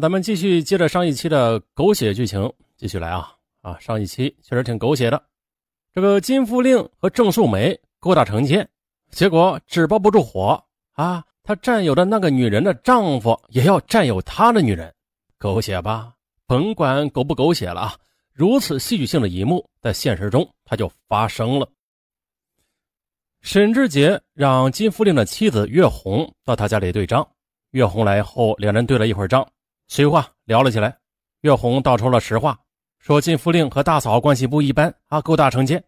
咱们继续接着上一期的狗血剧情继续来啊，上一期确实挺狗血的，这个金富令和郑素梅勾搭成奸，结果纸包不住火啊，他占有的那个女人的丈夫也要占有她的女人，狗血吧？甭管狗不狗血了啊，如此戏剧性的一幕在现实中它就发生了。沈志杰让金富令的妻子岳红到他家里对账，岳红来后两人对了一会儿账，随话聊了起来，岳红道出了实话，说金富令和大嫂关系不一般啊，勾搭成奸。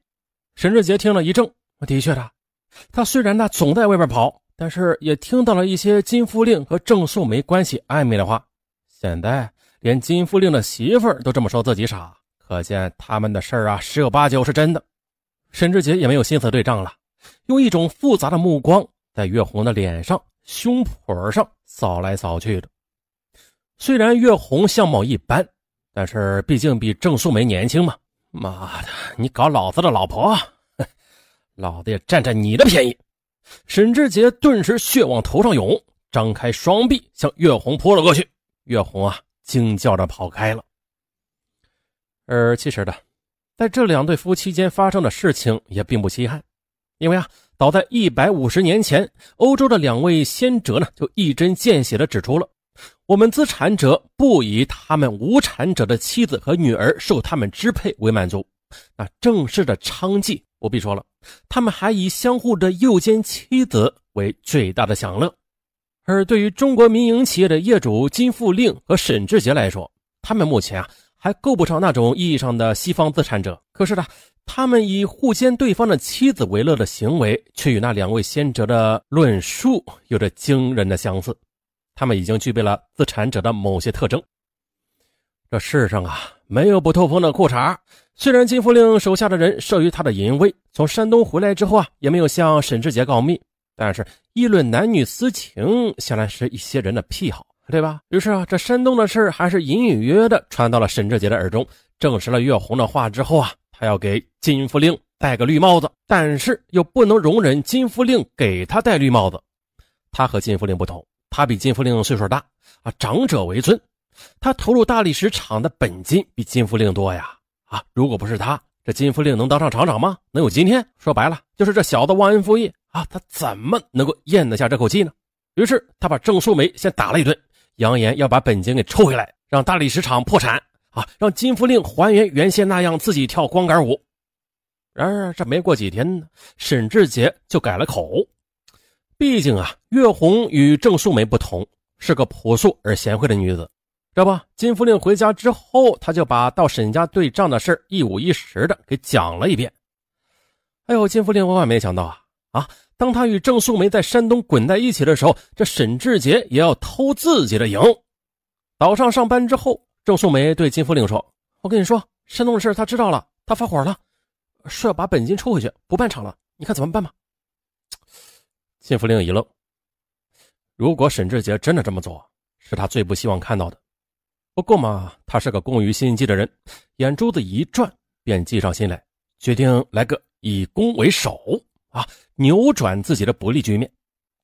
沈志杰听了一怔，的确的，他虽然总在外边跑，但是也听到了一些金富令和郑素梅关系暧昧的话，现在连金富令的媳妇儿都这么说自己傻，可见他们的事儿啊十有八九是真的。沈志杰也没有心思对账了，用一种复杂的目光在岳红的脸上胸脯上扫来扫去的。虽然岳红相貌一般，但是毕竟比郑素梅年轻嘛，妈的你搞老子的老婆，老子也占占你的便宜。沈志杰顿时血往头上涌，张开双臂向岳红扑了过去，岳红啊惊叫着跑开了。其实的在这两对夫妻间发生的事情也并不稀罕，因为啊早在150年前，欧洲的两位先哲呢就一针见血地指出了，我们资产者不以他们无产者的妻子和女儿受他们支配为满足。那正式的娼妓不必说了，他们还以相互的诱奸妻子为最大的享乐。而对于中国民营企业的业主金富令和沈志杰来说，他们目前啊还够不上那种意义上的西方资产者，可是呢他们以互奸对方的妻子为乐的行为，却与那两位先哲的论述有着惊人的相似，他们已经具备了资产者的某些特征。这世上啊没有不透风的裤衩，虽然金富令手下的人慑于他的淫威，从山东回来之后啊也没有向沈志杰告密，但是议论男女私情显然是一些人的癖好，对吧？于是啊这山东的事还是隐隐约约的传到了沈志杰的耳中，证实了岳红的话之后啊，他要给金富令戴个绿帽子，但是又不能容忍金富令给他戴绿帽子。他和金富令不同，他比金富令岁数大啊，长者为尊，他投入大理石厂的本金比金富令多呀啊！如果不是他，这金富令能当上厂长吗？能有今天？说白了就是这小子忘恩负义啊，他怎么能够咽得下这口气呢？于是他把郑素梅先打了一顿，扬言要把本金给抽回来，让大理石厂破产啊，让金富令还原原先那样自己跳光杆舞。然而这没过几天呢，沈志杰就改了口。毕竟啊岳红与郑素梅不同，是个朴素而贤惠的女子，知道吧？金富令回家之后，他就把到沈家对账的事一五一十的给讲了一遍。哎呦，金富令万万没想到啊当他与郑素梅在山东滚在一起的时候，这沈志杰也要偷自己的营。早上上班之后，郑素梅对金富令说，我跟你说山东的事他知道了，他发火了，说要把本金抽回去，不办厂了，你看怎么办吧。金富令一愣，如果沈志杰真的这么做，是他最不希望看到的，不过嘛他是个工于心计的人，眼珠子一转便计上心来，决定来个以攻为守啊，扭转自己的不利局面。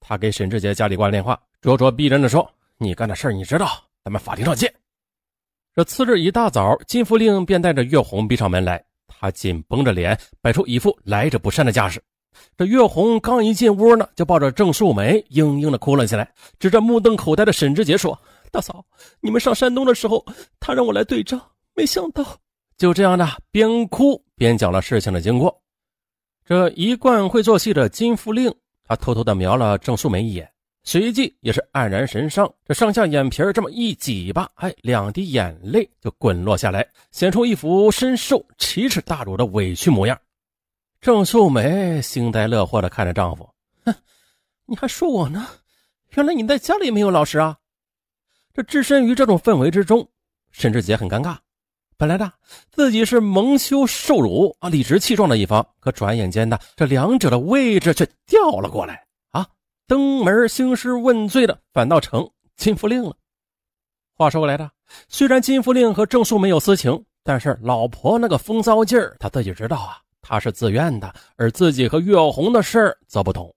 他给沈志杰家里挂了电话，咄咄逼人的说，你干的事儿你知道，咱们法庭上见。这次日一大早，金富令便带着岳红逼上门来，他紧绷着脸，摆出一副来者不善的架势。这岳红刚一进屋呢，就抱着郑素梅嘤嘤地哭了起来，指着目瞪口呆的沈志杰说，大嫂，你们上山东的时候他让我来对账，没想到。就这样的边哭边讲了事情的经过。这一贯会做戏的金富令，他偷偷地瞄了郑素梅一眼，随即也是黯然神伤，这上下眼皮这么一挤吧，两滴眼泪就滚落下来，显出一副深受奇耻大辱的委屈模样。郑素梅幸灾乐祸地看着丈夫，哼，你还说我呢，原来你在家里没有老实啊。这置身于这种氛围之中，沈志杰很尴尬，本来的自己是蒙羞受辱啊，理直气壮的一方，可转眼间的这两者的位置却掉了过来，登门兴师问罪的反倒成金富令了。话说回来的，虽然金富令和郑素梅有私情，但是老婆那个风骚劲儿，他自己知道啊，他是自愿的，而自己和岳红的事儿则不同。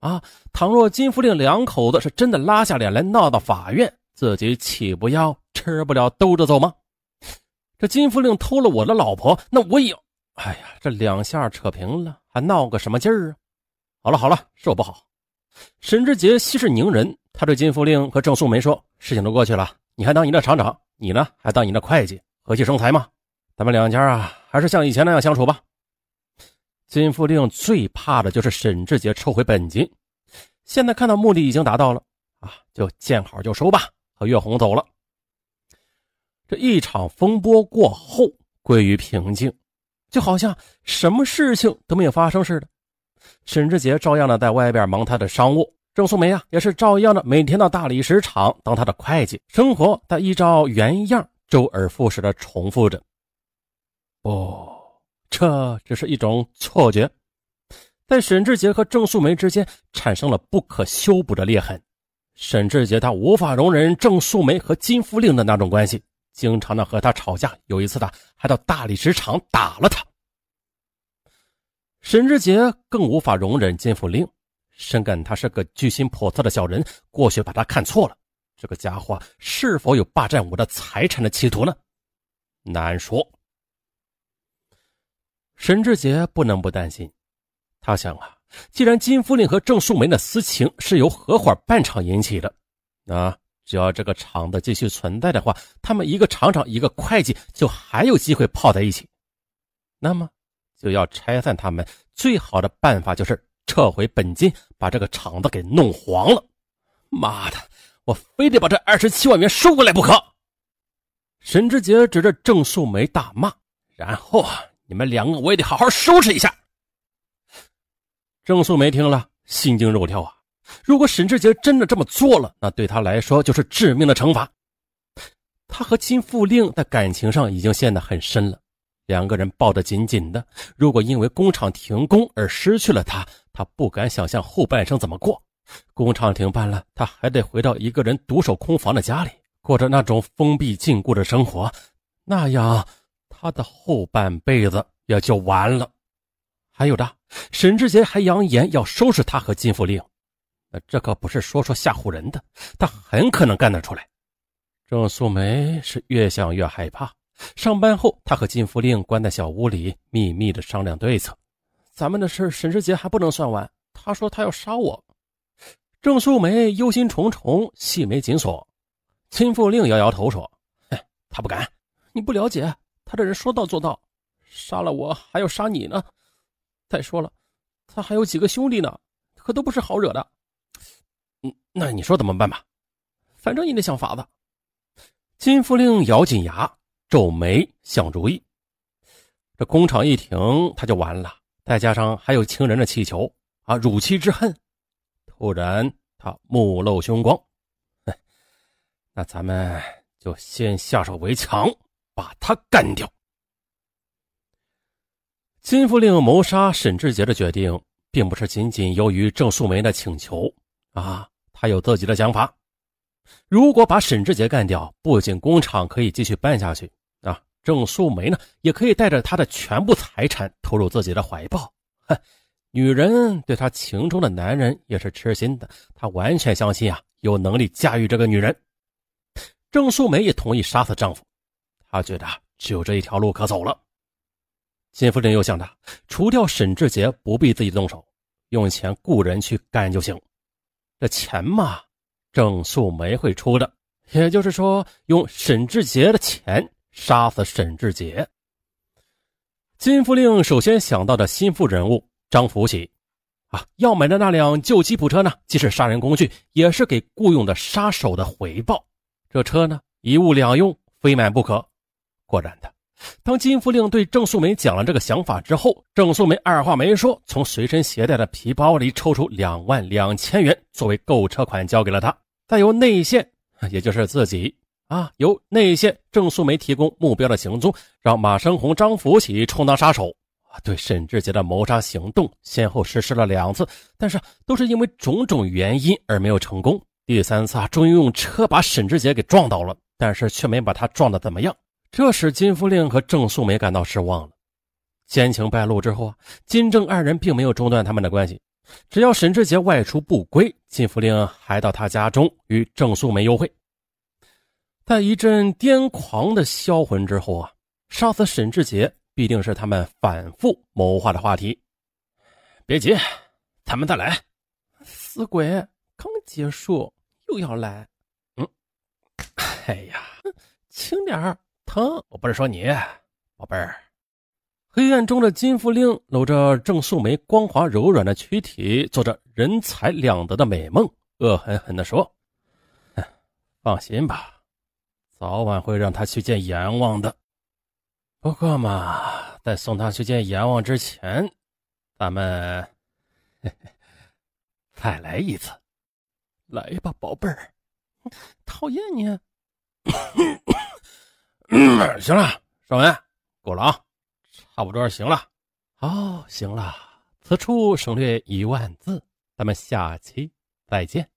啊，倘若金富令两口子是真的拉下脸来闹到法院，自己岂不要吃不了兜着走吗？这金夫令偷了我的老婆，那我也……哎呀，这两下扯平了，还闹个什么劲儿啊？好了好了，是我不好。沈志杰息事宁人，他对金夫令和郑素梅说：“事情都过去了，你还当你的厂长，你呢还当你的会计，和气生财吗？咱们两家啊，还是像以前那样相处吧。”金夫令最怕的就是沈志杰抽回本金，现在看到目的已经达到了啊，就见好就收吧，和月红走了。这一场风波过后归于平静，就好像什么事情都没有发生似的。沈志杰照样的在外边忙他的商务，郑素梅啊也是照样的每天到大理石厂当他的会计，生活他依照原样周而复始的重复着。哦，这只是一种错觉，在沈志杰和郑素梅之间产生了不可修补的裂痕。沈志杰他无法容忍郑素梅和金夫令的那种关系，经常的和他吵架，有一次他还到大理石厂打了他。沈志杰更无法容忍金夫令，深感他是个居心叵测的小人，过去把他看错了。这个家伙是否有霸占我的财产的企图呢？难说。沈志杰不能不担心，他想啊，既然金夫令和郑素梅的私情是由合伙办厂引起的，那只要这个厂子继续存在的话，他们一个厂长一个会计就还有机会泡在一起。那么就要拆散他们，最好的办法就是撤回本金，把这个厂子给弄黄了。妈的，我非得把这27万元收回来不可！沈志杰指着郑素梅大骂，然后啊，你们两个我也得好好收拾一下。郑素梅听了，心惊肉跳啊！如果沈志杰真的这么做了，那对他来说就是致命的惩罚。他和金富令在感情上已经陷得很深了，两个人抱得紧紧的，如果因为工厂停工而失去了他，他不敢想象后半生怎么过。工厂停办了，他还得回到一个人独守空房的家里，过着那种封闭禁锢的生活，那样他的后半辈子也就完了。还有的，沈志杰还扬言要收拾他和金富令，那这可不是说吓唬人的，他很可能干得出来。郑素梅是越想越害怕。上班后，他和金夫令关在小屋里，秘密的商量对策。咱们的事沈志杰还不能算完，他说他要杀我。郑素梅忧心忡忡，细眉紧锁。金夫令摇摇头说：“他不敢，你不了解，他这人说到做到，杀了我还要杀你呢。再说了，他还有几个兄弟呢，可都不是好惹的。那你说怎么办吧？反正你得想法子。”金夫令咬紧牙，皱眉想主意。这工厂一停他就完了，再加上还有情人的气球啊，辱妻之恨。突然他目露凶光，那咱们就先下手为强，把他干掉。金夫令谋杀沈志杰的决定并不是仅仅由于郑素梅的请求啊，他有自己的想法。如果把沈志杰干掉，不仅工厂可以继续办下去啊，郑素梅呢也可以带着她的全部财产投入自己的怀抱。女人对她情中的男人也是痴心的，她完全相信啊有能力驾驭这个女人。郑素梅也同意杀死丈夫，她觉得只有这一条路可走了。金夫人又想着，除掉沈志杰不必自己动手，用钱雇人去干就行。这钱嘛，郑素梅会出的，也就是说用沈志杰的钱杀死沈志杰。金夫令首先想到的心腹人物张福喜啊，要买的那辆旧吉普车呢，既是杀人工具，也是给雇佣的杀手的回报。这车呢，一物两用，非买不可。果然的，当金夫令对郑素梅讲了这个想法之后，郑素梅二话没说，从随身携带的皮包里抽出22000元作为购车款交给了他，再由内线，也就是自己啊，由内线郑素梅提供目标的行踪，让马生红、张福喜充当杀手。对沈志杰的谋杀行动先后实施了2次，但是都是因为种种原因而没有成功。第3次啊，终于用车把沈志杰给撞倒了，但是却没把他撞得怎么样。这使金夫令和郑素梅感到失望了。奸情败露之后啊，金郑二人并没有中断他们的关系。只要沈志杰外出不归，金夫令还到他家中与郑素梅幽会。在一阵癫狂的销魂之后啊，杀死沈志杰必定是他们反复谋划的话题。别急，咱们再来。死鬼，刚结束又要来。哎呀，轻点疼。我不是说你，宝贝儿。黑暗中的金福令搂着郑素梅光滑柔软的躯体，做着人财两得的美梦，恶狠狠地说：“放心吧，早晚会让他去见阎王的。不过嘛，在送他去见阎王之前，咱们再来一次。来吧，宝贝儿。讨厌你。行了，少文，够了啊。”差不多行了，哦，行了，此处省略1万字，咱们下期再见。